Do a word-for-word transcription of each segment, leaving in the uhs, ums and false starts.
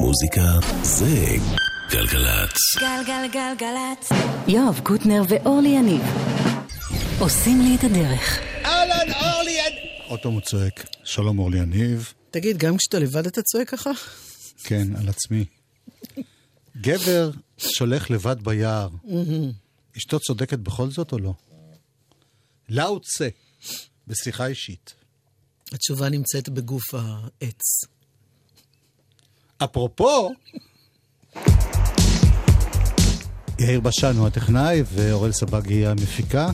מוזיקה זה גלגלצ. גלגלגלגלצ. יואב קוטנר ואורלי יניב עושים לי את הדרך. אהלן אורלי יניב. אותו מוצק. שלום אורלי יניב. תגיד, גם כשאתה לבד אתה צועק ככה? כן, על עצמי. גבר שולח לבד ביער. אשתו צודקת בכל זאת או לא? לאוצה, בשיחה אישית. התשובה נמצאת בגוף העץ. אפרופו, יאיר בשן הוא הטכנאי ואורל סבג היא המפיקה.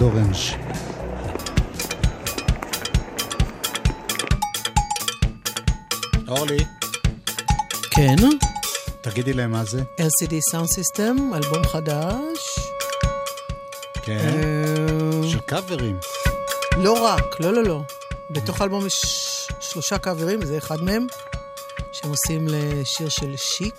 אורנג' אורלי, כן? תגידי להם מה זה? אל סי די Sound System, אלבום חדש. כן? של קאברים. לא רק, לא לא לא. בתוך אלבום יש שלושה קאברים, זה אחד מהם שהם עושים לשיר של שיק.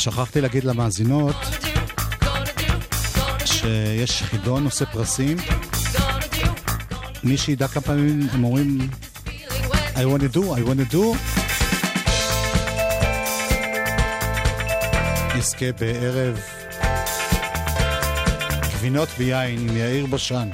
שכחתי להגיד למאזינות שיש חידון נושא פרסים. מי שידע כמה פעמים הם אומרים I want to do, I want to do נזכה בערב גבינות ויין עם יאיר בשן.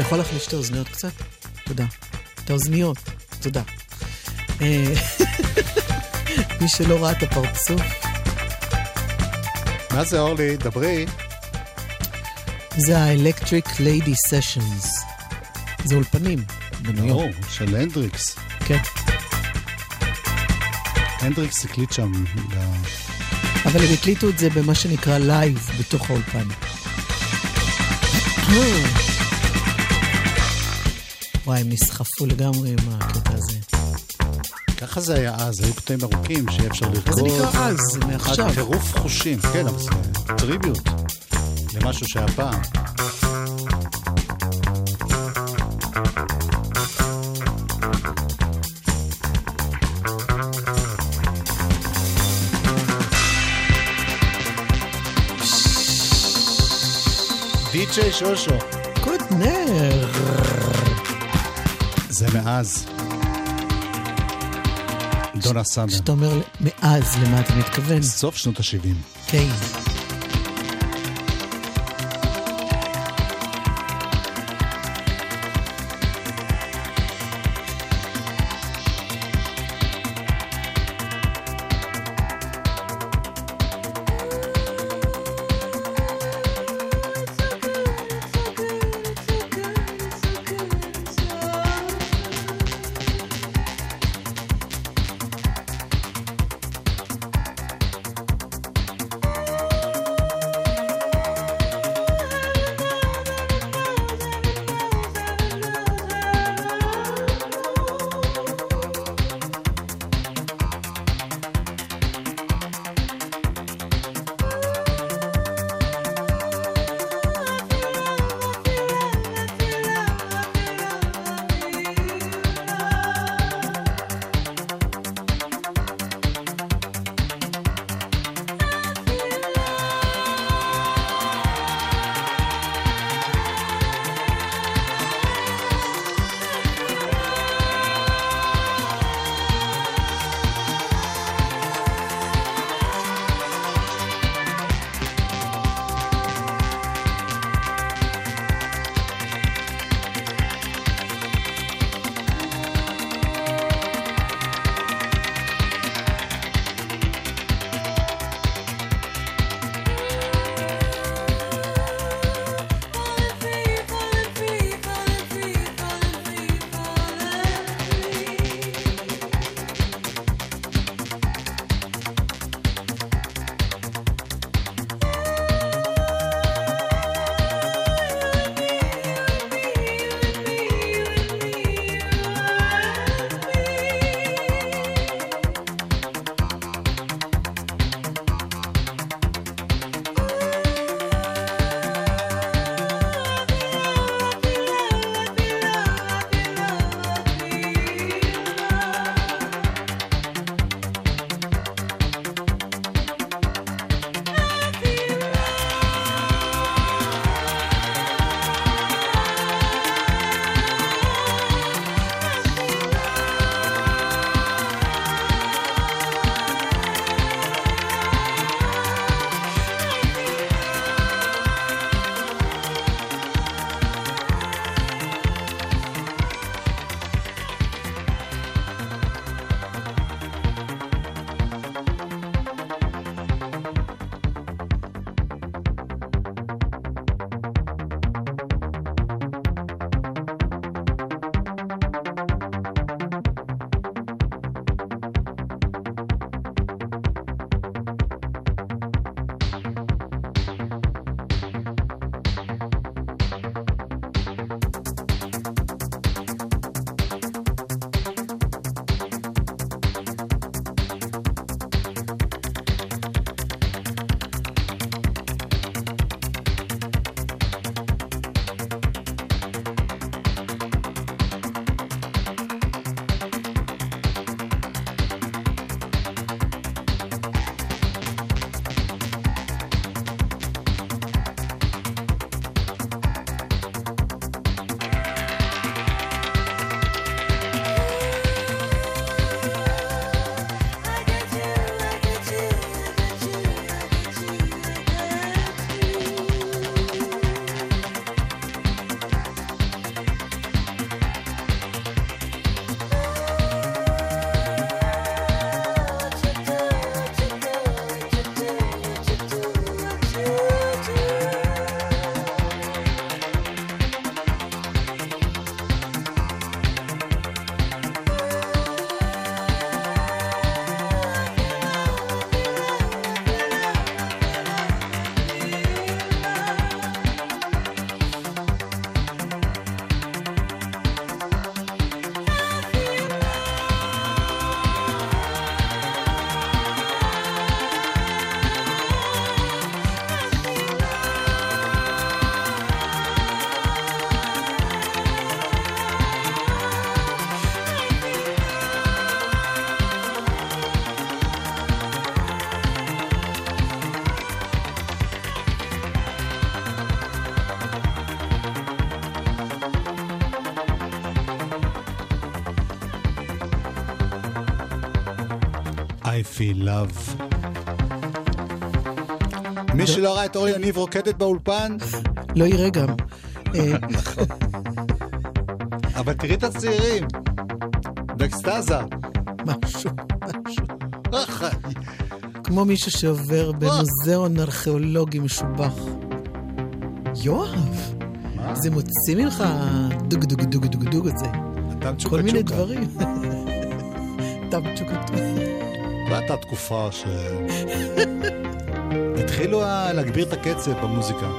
יכול להחליש את האוזניות קצת? תודה. את האוזניות, תודה. מי שלא ראה את הפרצוף. מה זה אורלי? דברי. זה ה-Electric Lady Sessions. זה אולפנים. בנאור, של הנדריקס. כן. הנדריקס הקליט שם. אבל הם הקליטו את זה במה שנקרא לייב בתוך האולפן. וואי, הם נסחפו לגמרי עם הקטע הזה. ככה זה היה אז, היו קטעים ארוכים שאפשר לרקוד. זה נקרא אז, זה מעכשיו. טירוף חושים, כן, אבל זה טריביות למשהו שהיה פעם. די-ג'יי שושו. קוטנר. זה מאז. דונה סאמר. שאתה אומר מאז, למה אתה מתכוון? סוף שנות ה-שבעים. כן. I Feel Love. מי שלא ראה את אורלי ניב רוקדת באולפן לא יראה גם. אבל תראי את הצעירים באקסטאזה, משהו משהו כמו מישהו שעובר במוזיאון ארכיאולוגי משובח. יואב, זה מוציא ממך דוג דוג דוג דוג דוג את זה, כל מיני דברים. טאם צ'וקה צ'וקה. ואתה תקופה ש... התחילו להגביר את הקצב במוזיקה.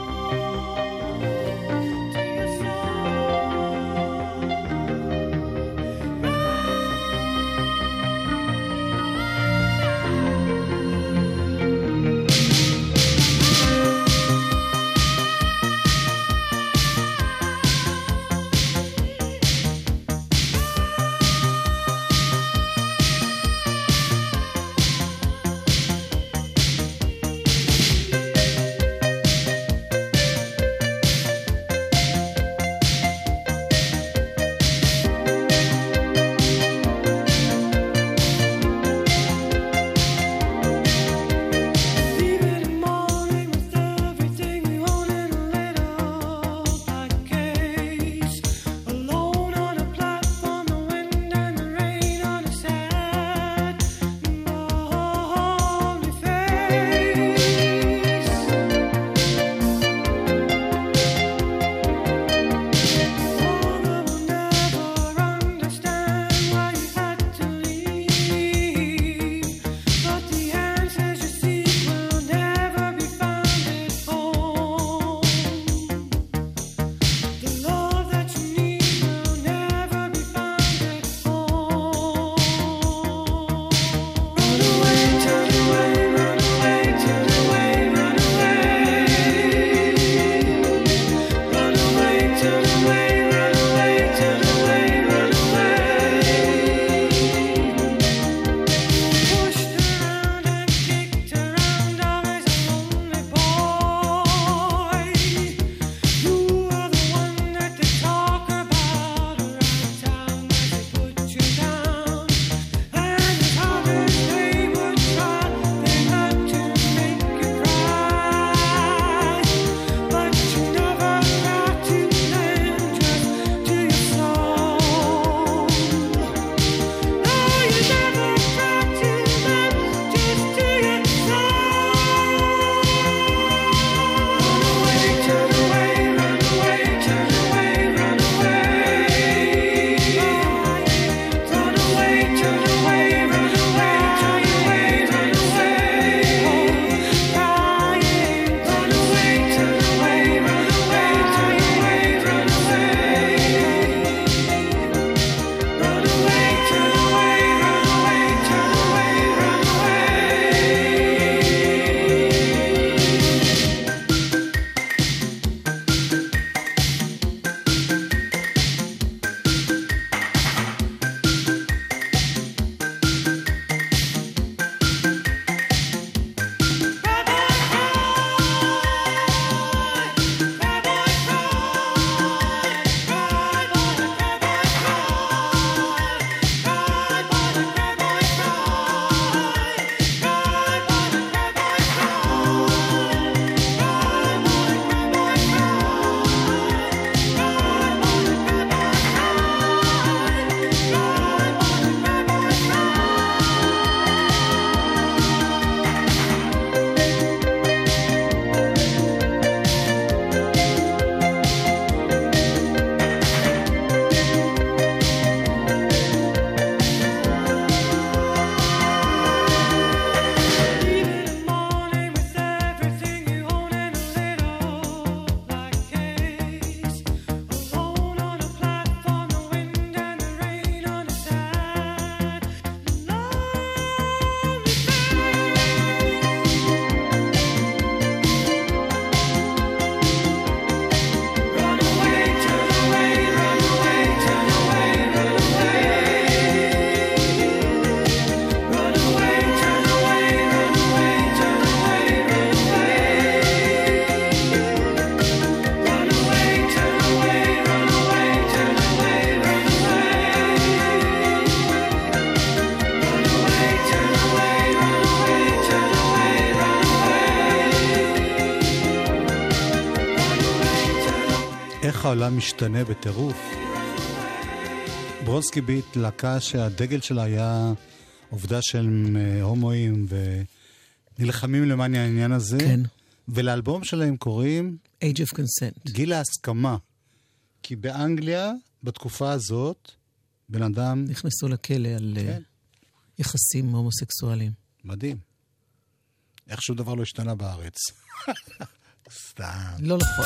איך העולם משתנה בטירוף. ברונסקי ביט, להקה שהדגל שלה היה עובדה של הומואים ונלחמים למען העניין הזה. כן. ולאלבום שלהם קוראים Age of Consent. גיל ההסכמה. כי באנגליה, בתקופה הזאת, בן אדם... נכנסו לכלא על כן. יחסים הומוסקסואליים. מדהים. איך שום דבר לא השתנה בארץ. סתם. לא נכון.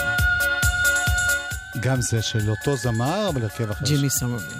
גם זה של אותו זמר, אבל הרכב אחר. ג'ימי סמרוויל.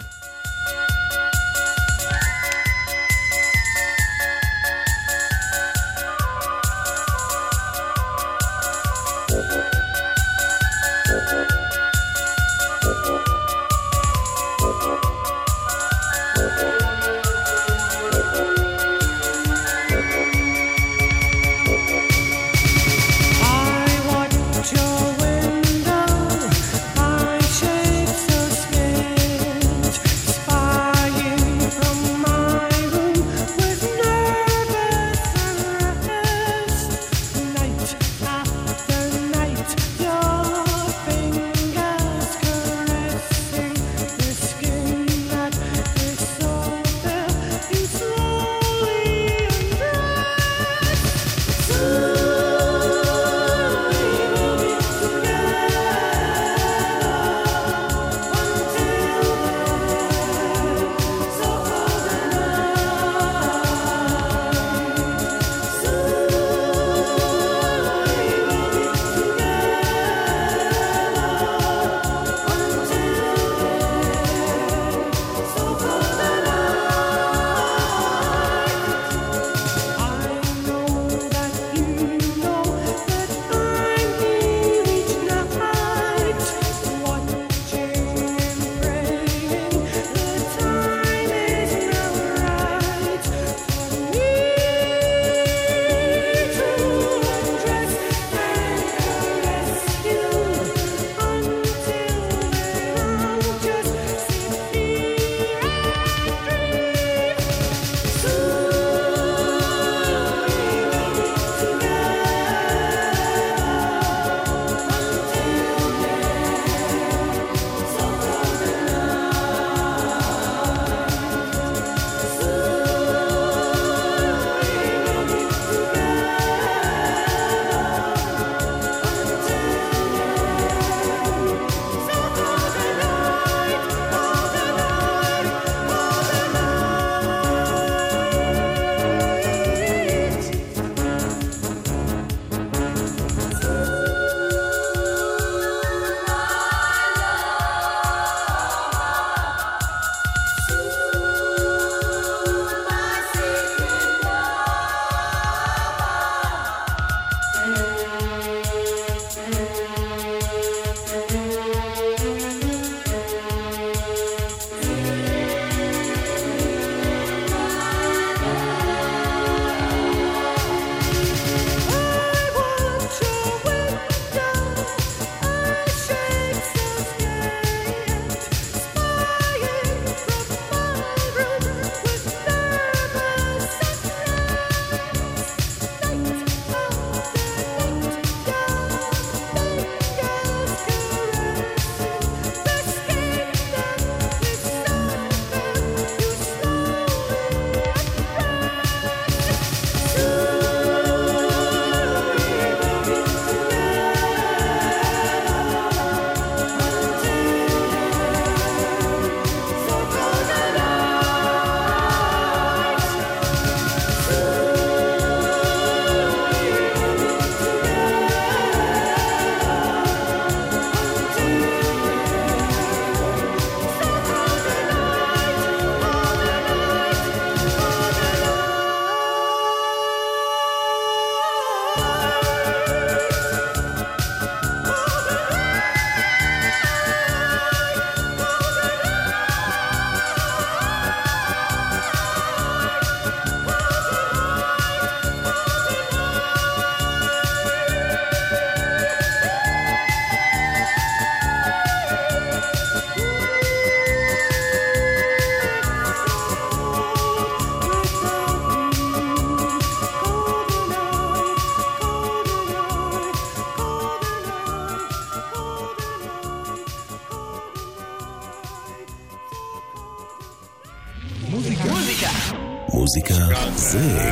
מוזיקה זה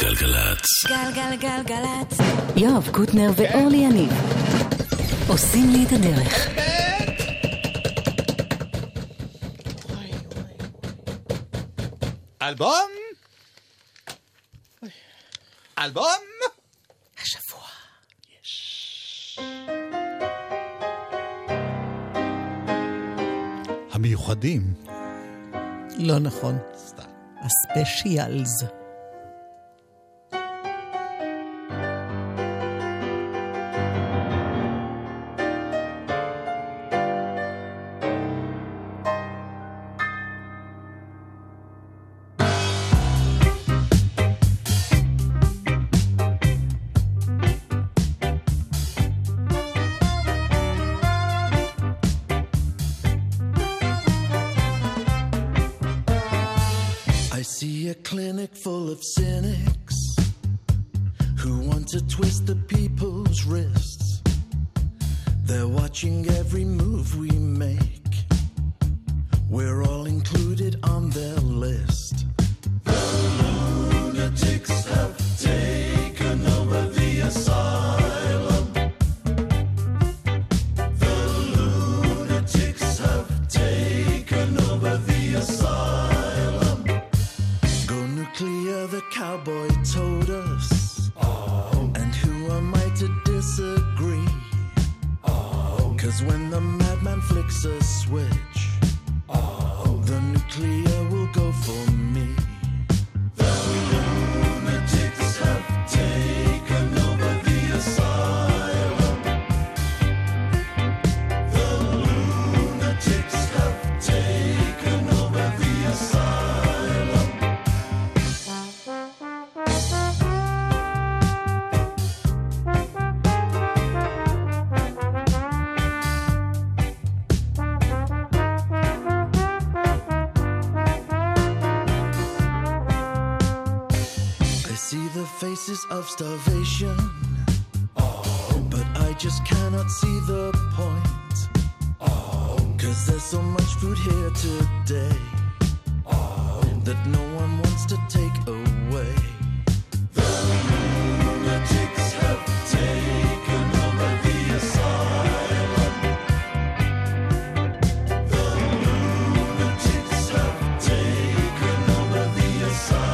גלגלצ. גלגלגלגלצ. יואב קוטנר ואורלי יניב עושים לי את הדרך. אלבום? אלבום? השבוע. המיוחדים. לא נכון. סתם. הספשיאלז. Of starvation, oh. But I just cannot see the point, oh. Cause there's so much food here today, oh. That no one wants to take away. The lunatics have taken over the asylum. The lunatics have taken over the asylum.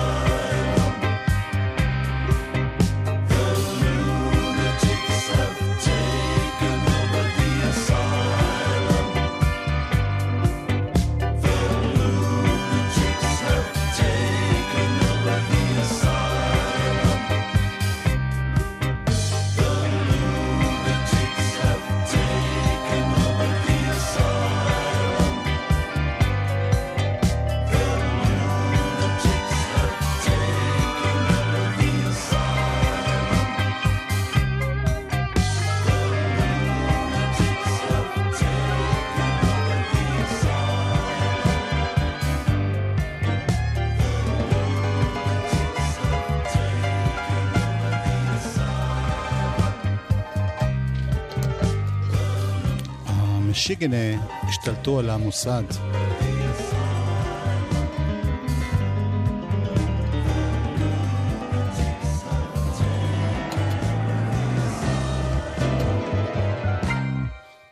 שיגנה השתלטו על המוסד.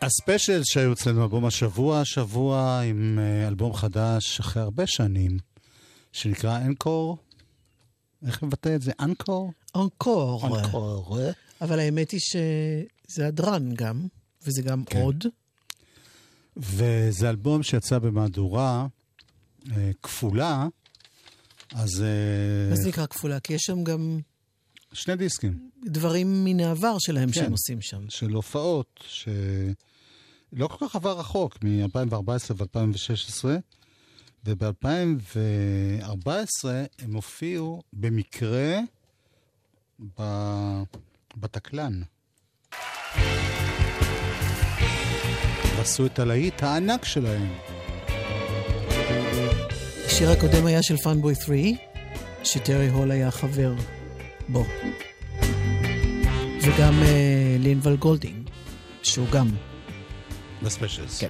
הספיישל שהיו אצלנו אלבום השבוע, שבוע עם אלבום חדש אחרי הרבה שנים, שנקרא אנקור. איך מבטא את זה? אנקור? אנקור. אנקור. אבל האמת היא שזה הדרן גם, וזה גם כן. עוד. וזה אלבום שיצא במהדורה אה, כפולה, אז... אה, מה זה נקרא כפולה? כי יש שם גם... שני דיסקים. דברים מן העבר שלהם כן, שהם עושים שם. של הופעות, שלא כל כך עבר רחוק, מ-אלפיים וארבע עשרה ו-אלפיים ושש עשרה, וב-אלפיים וארבע עשרה הם הופיעו במקרה ב... בתקלן. עשו את הלהיט הענק שלהם. השיר הקודם היה של פאנבוי שלוש, שטרי הול היה חבר בו. וגם uh, לינבל גולדינג, שהוא גם... בספיישלס. כן.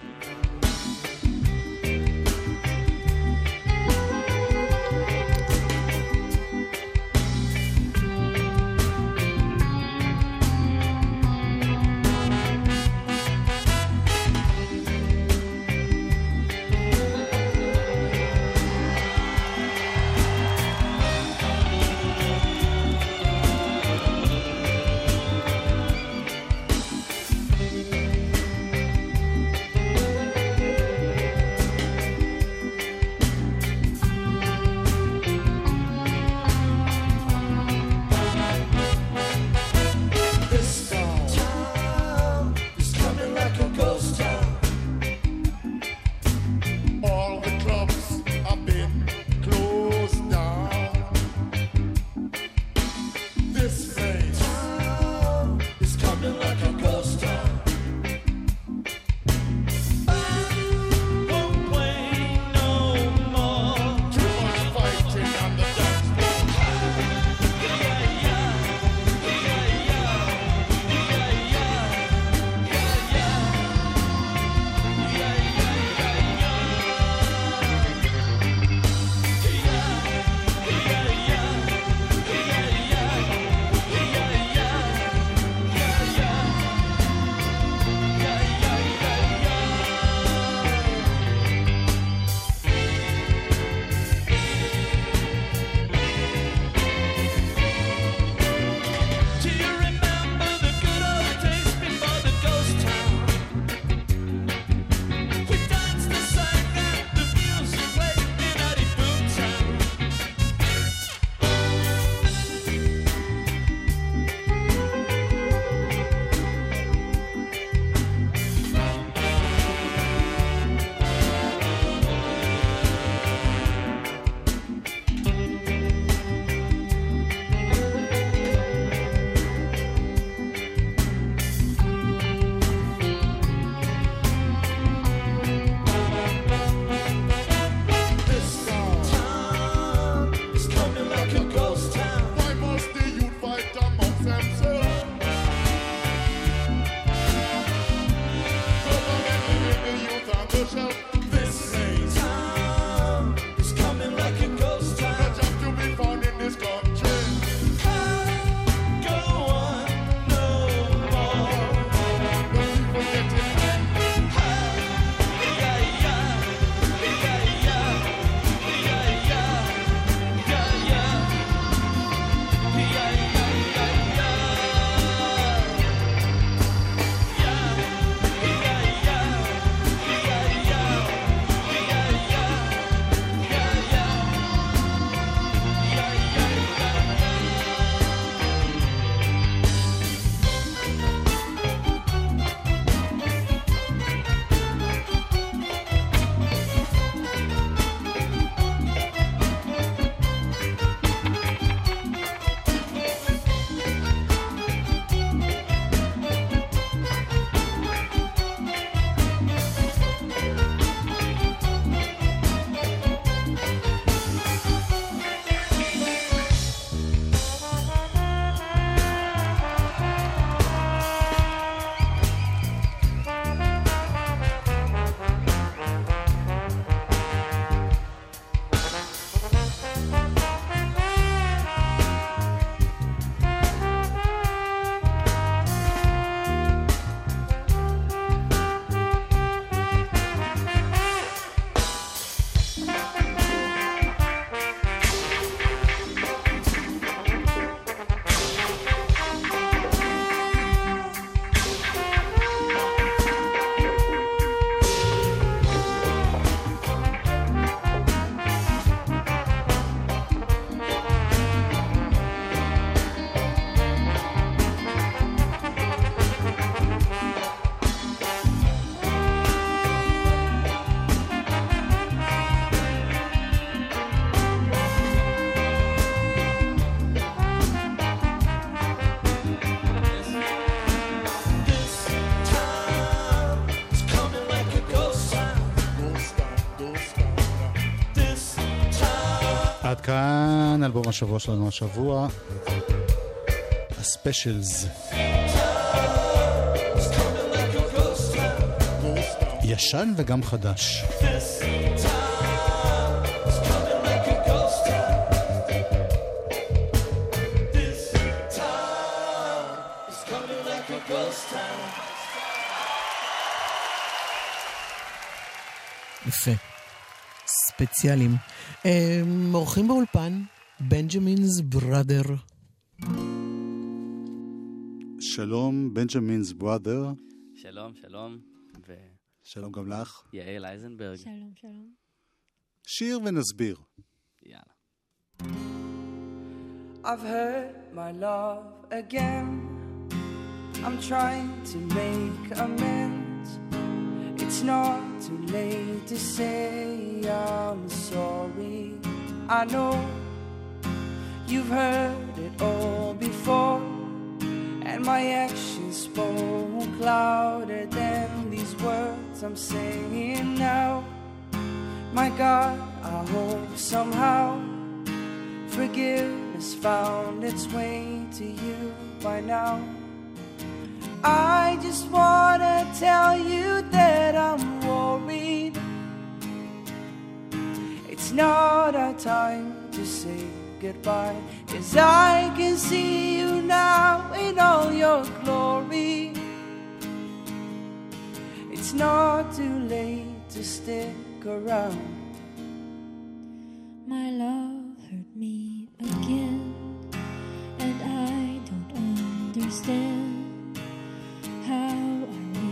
כאן אלבום השבוע שלנו השבוע, הספיישלס, ישן וגם חדש. יפה, ספציאלים. עורכים באולפן בנג'מינס בראדר. שלום בנג'מינס בראדר. שלום, שלום. ו... שלום גם לך, יעל אייזנברג. שלום, שלום. שיר ונסביר. יאללה. I've heard my love again, I'm trying to make amends. It's not too late to say I'm sorry. I know you've heard it all before, and my actions spoke louder than these words I'm saying now. My God, I hope somehow forgiveness found its way to you by now. I just wanna tell you that I'm worried. It's not our time to say goodbye, 'cause I can see you now in all your glory. It's not too late to stick around. My love hurt me again, and I don't understand. How are we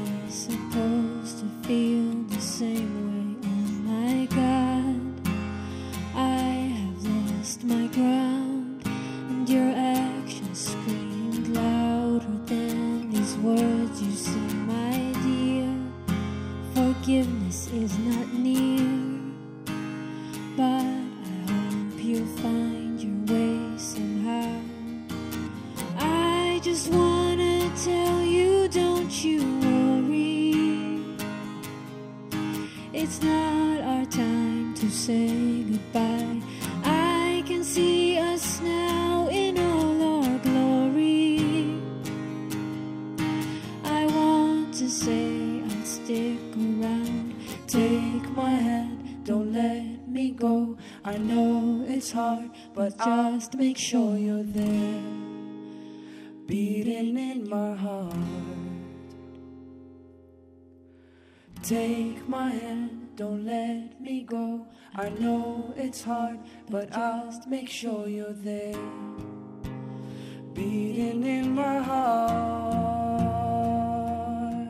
supposed to feel the same way? Oh my God, I have lost my ground, and your actions screamed louder than these words you said, my dear. Forgiveness is not near, but I hope you find your way somehow. I just wanna tell Don't you worry, it's not our time to say goodbye. I can see us now in all our glory. I want to say I'll stick around. Take my hand, don't let me go. I know it's hard, but just make sure you're there, beating in my heart. Take my hand, don't let me go. I know it's hard, but I'll make sure you're there, beating in my heart.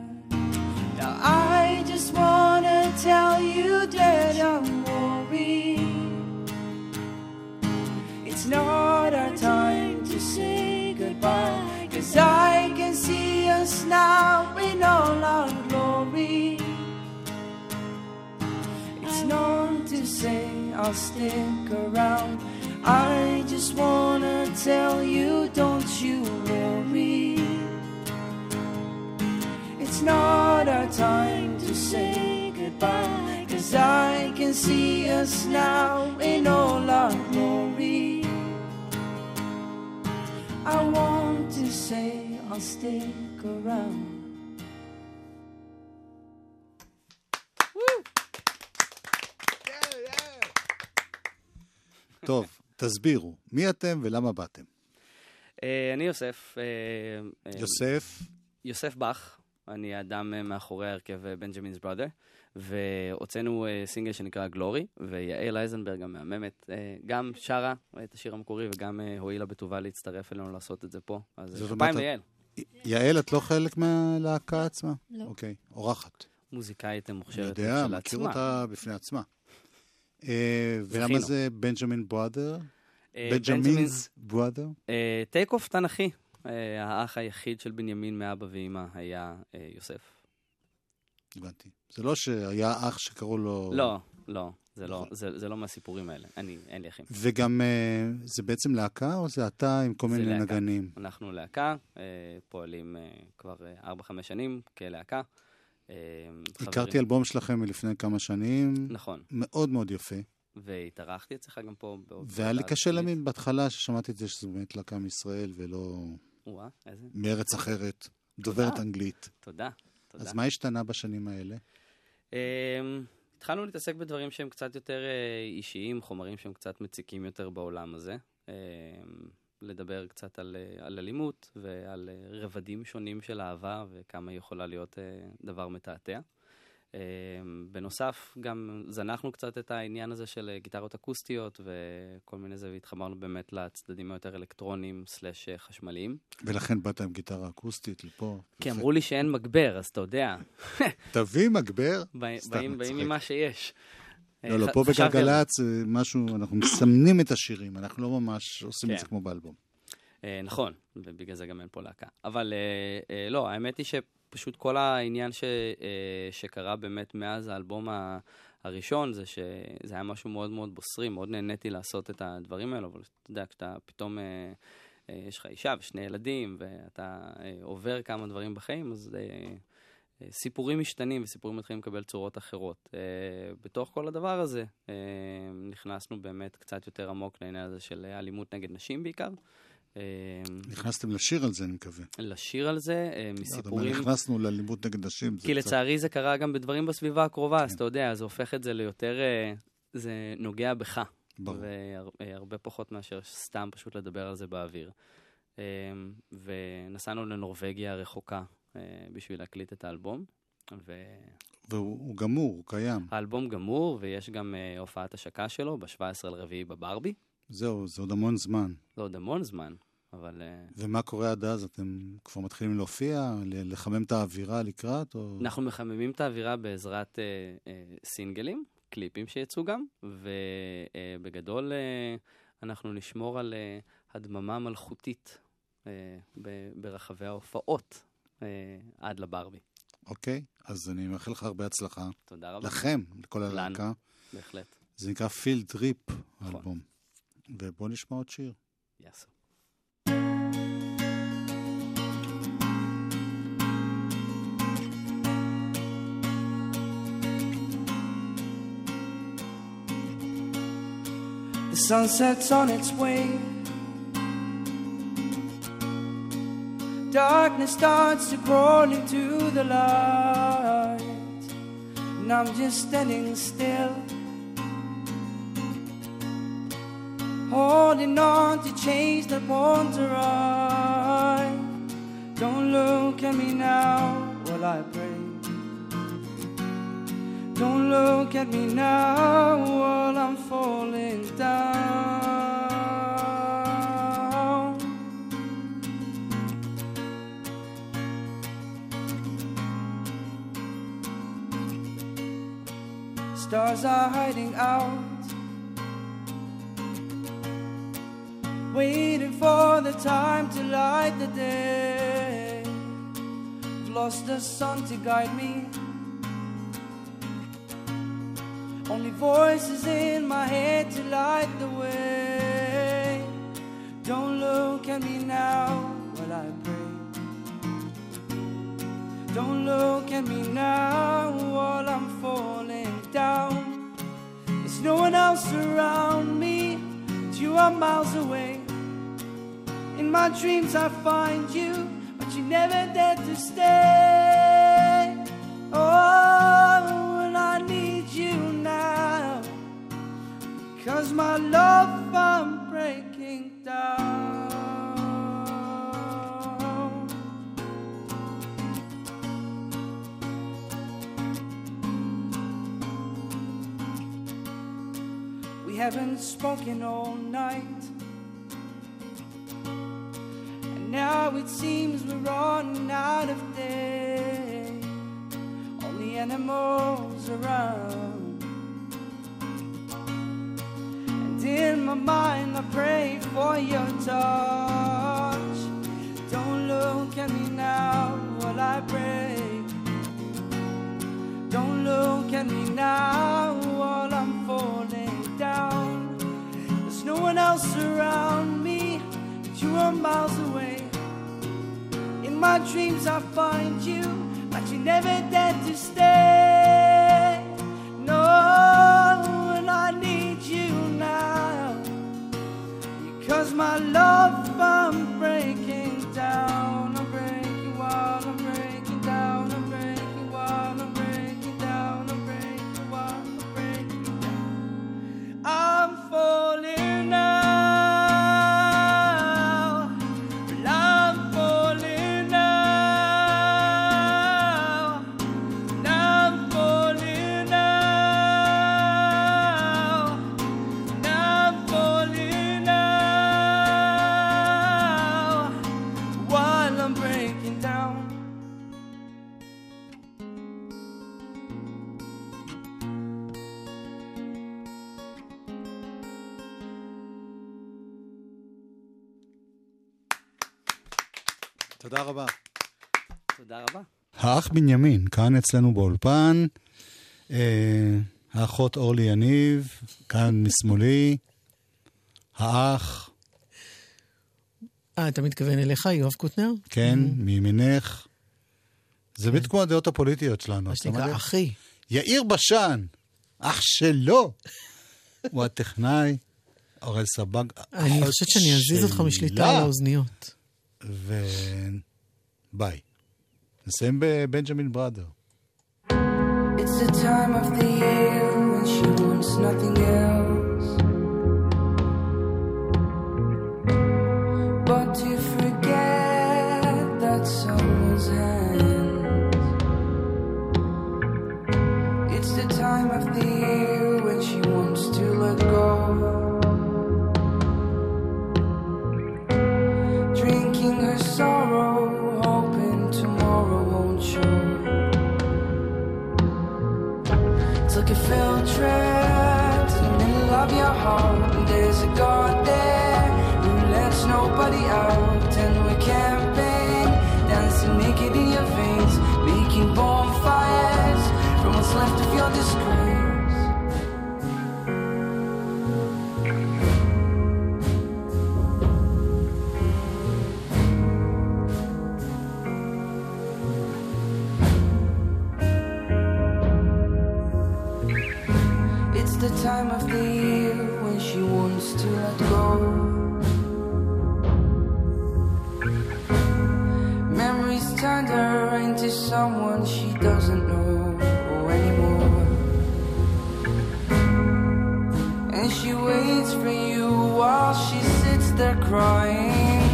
Now I just wanna tell you that I'm worried. It's not our time to say goodbye, 'cause I can see us now in all our glory. It's not to say I'll stick around. I just wanna tell you, don't you worry. It's not our time to say goodbye, 'cause I can see us now in all our glory. I want to say I'll stick around. טוב, תסבירו, מי אתם ולמה באתם? אני יוסף. יוסף? יוסף בח, אני האדם מאחורי הרכב בנג'מינס בראדר, והוצאנו סינגל שנקרא גלורי, ויעל אייזנברג המאממת, גם שרה את השיר המקורי, וגם הועילה בטובה להצטרף אלינו לעשות את זה פה. אז חפיים ליעל. יעל, את לא חלק מהלהקה עצמה? לא. אוקיי, אורחת. מוזיקאית מוכשרת של עצמה. אני יודע, מכיר אותה בפני עצמה. ולמה זה בנג'מין בראדר? בנג'מינס בראדר? טייק אוף תנכי. האח היחיד של בנימין מאבא ואמא היה יוסף. הבנתי. זה לא שהיה אח שקראו לו... לא, לא. זה לא מהסיפורים האלה. אין לי אחים. וגם זה בעצם להקה או זה אתה עם כל מיני נגנים? אנחנו להקה, פועלים כבר ארבע חמש שנים כלהקה. הכרתי אלבום שלכם מלפני כמה שנים. נכון. מאוד מאוד יפה. והתארחתי אצלך גם פה. והיה לי קשה להאמין בהתחלה ששמעתי את זה שזה באמת להקה מישראל ולא מארץ אחרת, דוברת אנגלית. תודה. אז מה השתנה בשנים האלה? התחלנו להתעסק בדברים שהם קצת יותר אישיים, חומרים שהם קצת מציקים יותר בעולם הזה. לדבר קצת על, על אלימות ועל רבדים שונים של אהבה וכמה היא יכולה להיות דבר מתעתע. בנוסף, גם זנחנו קצת את העניין הזה של גיטרות אקוסטיות וכל מיני זה, והתחברנו באמת לצדדים היותר אלקטרונים סלש חשמליים. ולכן באת עם גיטרה אקוסטית לפה. כי אמרו לי שאין מגבר, אז אתה יודע. תביא מגבר? באים ממה שיש. לא, לא, פה בגלגלצ זה משהו, אנחנו מסמנים את השירים, אנחנו לא ממש עושים את זה כמו באלבום. נכון, ובגלל זה גם אין פה להקה. אבל לא, האמת היא ש... פשוט כל העניין ש, שקרה באמת מאז האלבום הראשון, זה שזה היה משהו מאוד מאוד בוסרי, מאוד נהניתי לעשות את הדברים האלו, אבל אתה יודע, כשאתה פתאום, יש לך אישה ושני ילדים, ואתה עובר כמה דברים בחיים, אז סיפורים משתנים, וסיפורים מתחילים לקבל צורות אחרות. בתוך כל הדבר הזה, נכנסנו באמת קצת יותר עמוק לעניין הזה של אלימות נגד נשים בעיקר, נכנסתם לשיר על זה, אני מקווה. לשיר על זה, מסיפורים... נכנסנו לאלימות נגד נשים. כי לצערי זה קרה גם בדברים בסביבה הקרובה, אז אתה יודע, זה הופך את זה ליותר... זה נוגע בך. ברור. והרבה פחות מאשר סתם פשוט לדבר על זה באוויר. ונסענו לנורווגיה הרחוקה בשביל להקליט את האלבום. והוא גמור, הוא קיים. האלבום גמור, ויש גם הופעת השקה שלו ב-שבעה עשר לרביעי בברבי. זהו, זה עוד המון זמן. זה עוד המון זמן, אבל... ומה קורה עד אז? אתם כבר מתחילים להופיע, לחמם את האווירה לקראת? או... אנחנו מחממים את האווירה בעזרת אה, אה, סינגלים, קליפים שיצאו גם, ובגדול אה, אה, אנחנו נשמור על אה, הדממה מלכותית אה, ב- ברחבי ההופעות אה, עד לברבי. אוקיי, אז אני מאחל לך הרבה הצלחה. תודה רבה. לכם, לכל הלהקה. בהחלט. זה נקרא Field Trip, האלבום. ובוא נשמע עוד שיר. יעשו. The sun sets on its way. Darkness starts to crawl into the light. And I'm just standing still, holding on to change that won't arrive. Don't look at me now while I pray. Don't look at me now while I'm falling down. Stars are hiding out, waiting for the time to light the day. I've lost the sun to guide me, only voices in my head to light the way. Don't look at me now while I pray. Don't look at me now while I'm falling down. There's no one else around me, but you are miles away. In my dreams I find you, but you never dared to stay. Oh, and I need you now, because my love I'm breaking down. We haven't spoken all night, now it seems we're running out of day. Only animals around, and in my mind I pray for your touch. Don't look at me now while I pray. Don't look at me now while I'm falling down. There's no one else around me, but you are miles away. My dreams I find you, but you never dared to stay. No, and I need you. 'Cause my love I'm breaking down, I'm breaking wild, I'm breaking down, I'm breaking wild, I'm breaking down, I'm breaking wild, I'm breaking down. I'm falling now, I'm falling now, and I'm falling now, and I'm falling now, while I'm breaking down. תודה רבה. תודה רבה. האח בנימין, כאן אצלנו באולפן. האחות אורלי יניב, כאן משמאלי. האח. אה, אתה מתכוון אליך, יואב קוטנר? כן, מימינך. זה בדיוק כמו הדעות הפוליטיות שלנו. מה שנקרא, אחי. יאיר בשן, אח שלו. הוא הטכנאי, אורל סבג. אני חושבת שאני אזיז אותך משליטה על האוזניות. וביי. נסיים בבנג'מין בראדר. It's the time of the year when she wants nothing else but to forget that someone's hands. It's the time of the year when she wants to let go, drinking her sorrow, hoping tomorrow won't show. It's like a field trip to the middle of your heart, and there's a guard there who lets nobody out, and we're camping, dancing naked in your veins, making bonfires from what's left of your disgrace. It's the time of the year when she wants to let go. Memories turned her into someone she doesn't know anymore, and she waits for you while she sits there crying,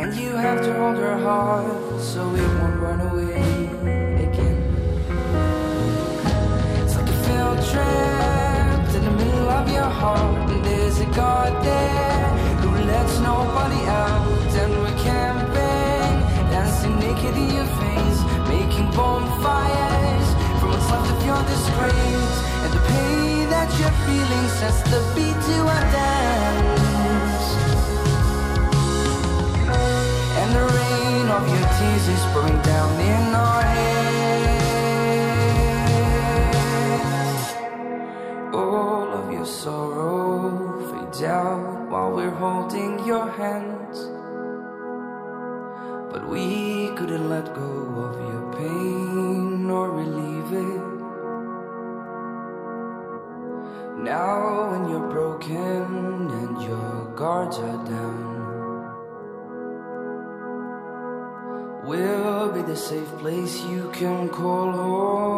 and you have to hold her heart so it won't run away. Trapped in the middle of your heart, and there's a God there who lets nobody out, and we're camping, dancing naked in your face, making bonfires from what's left of your disgrace, and the pain that you're feeling sets the beat to a dance, and the rain of your tears is pouring down in our heads. All of your sorrow fades out while we're holding your hands, but we couldn't let go of your pain or relieve it. Now when you're broken and your guards are down, we'll be the safe place you can call home.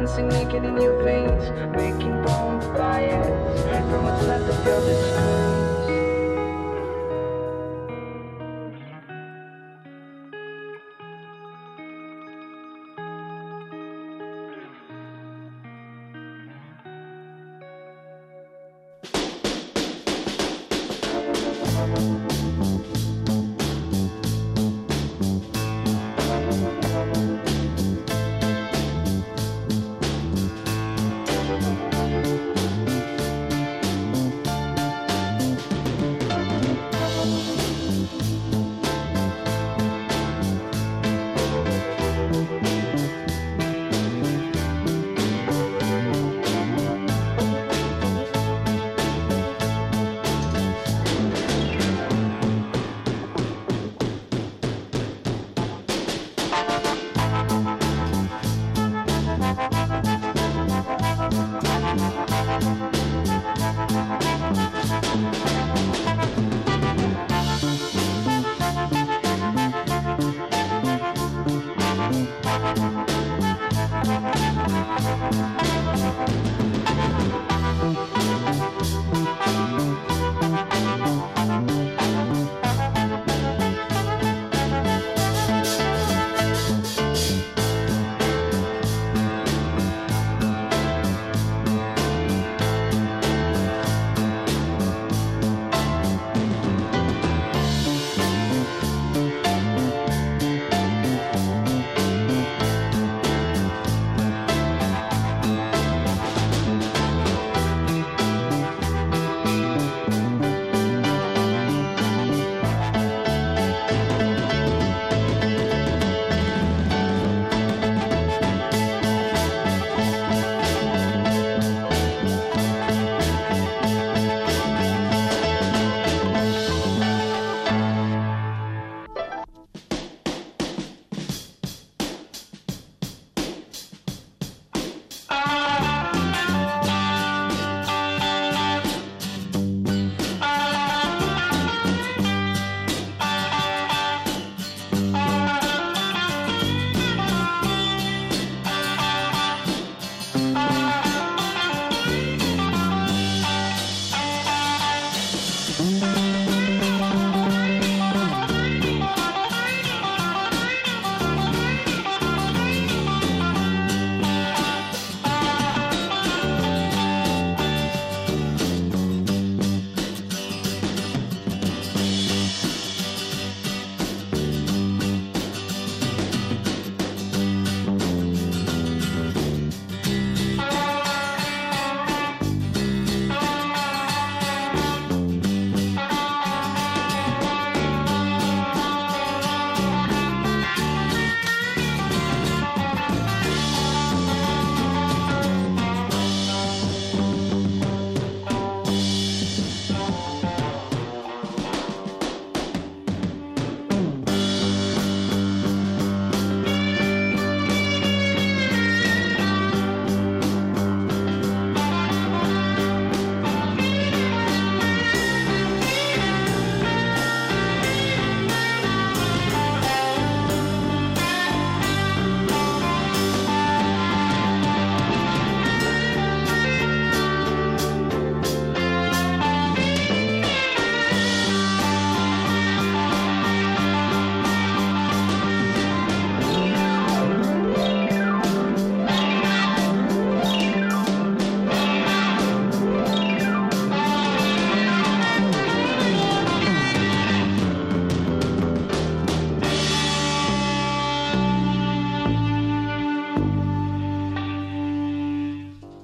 Dancing naked in your veins, making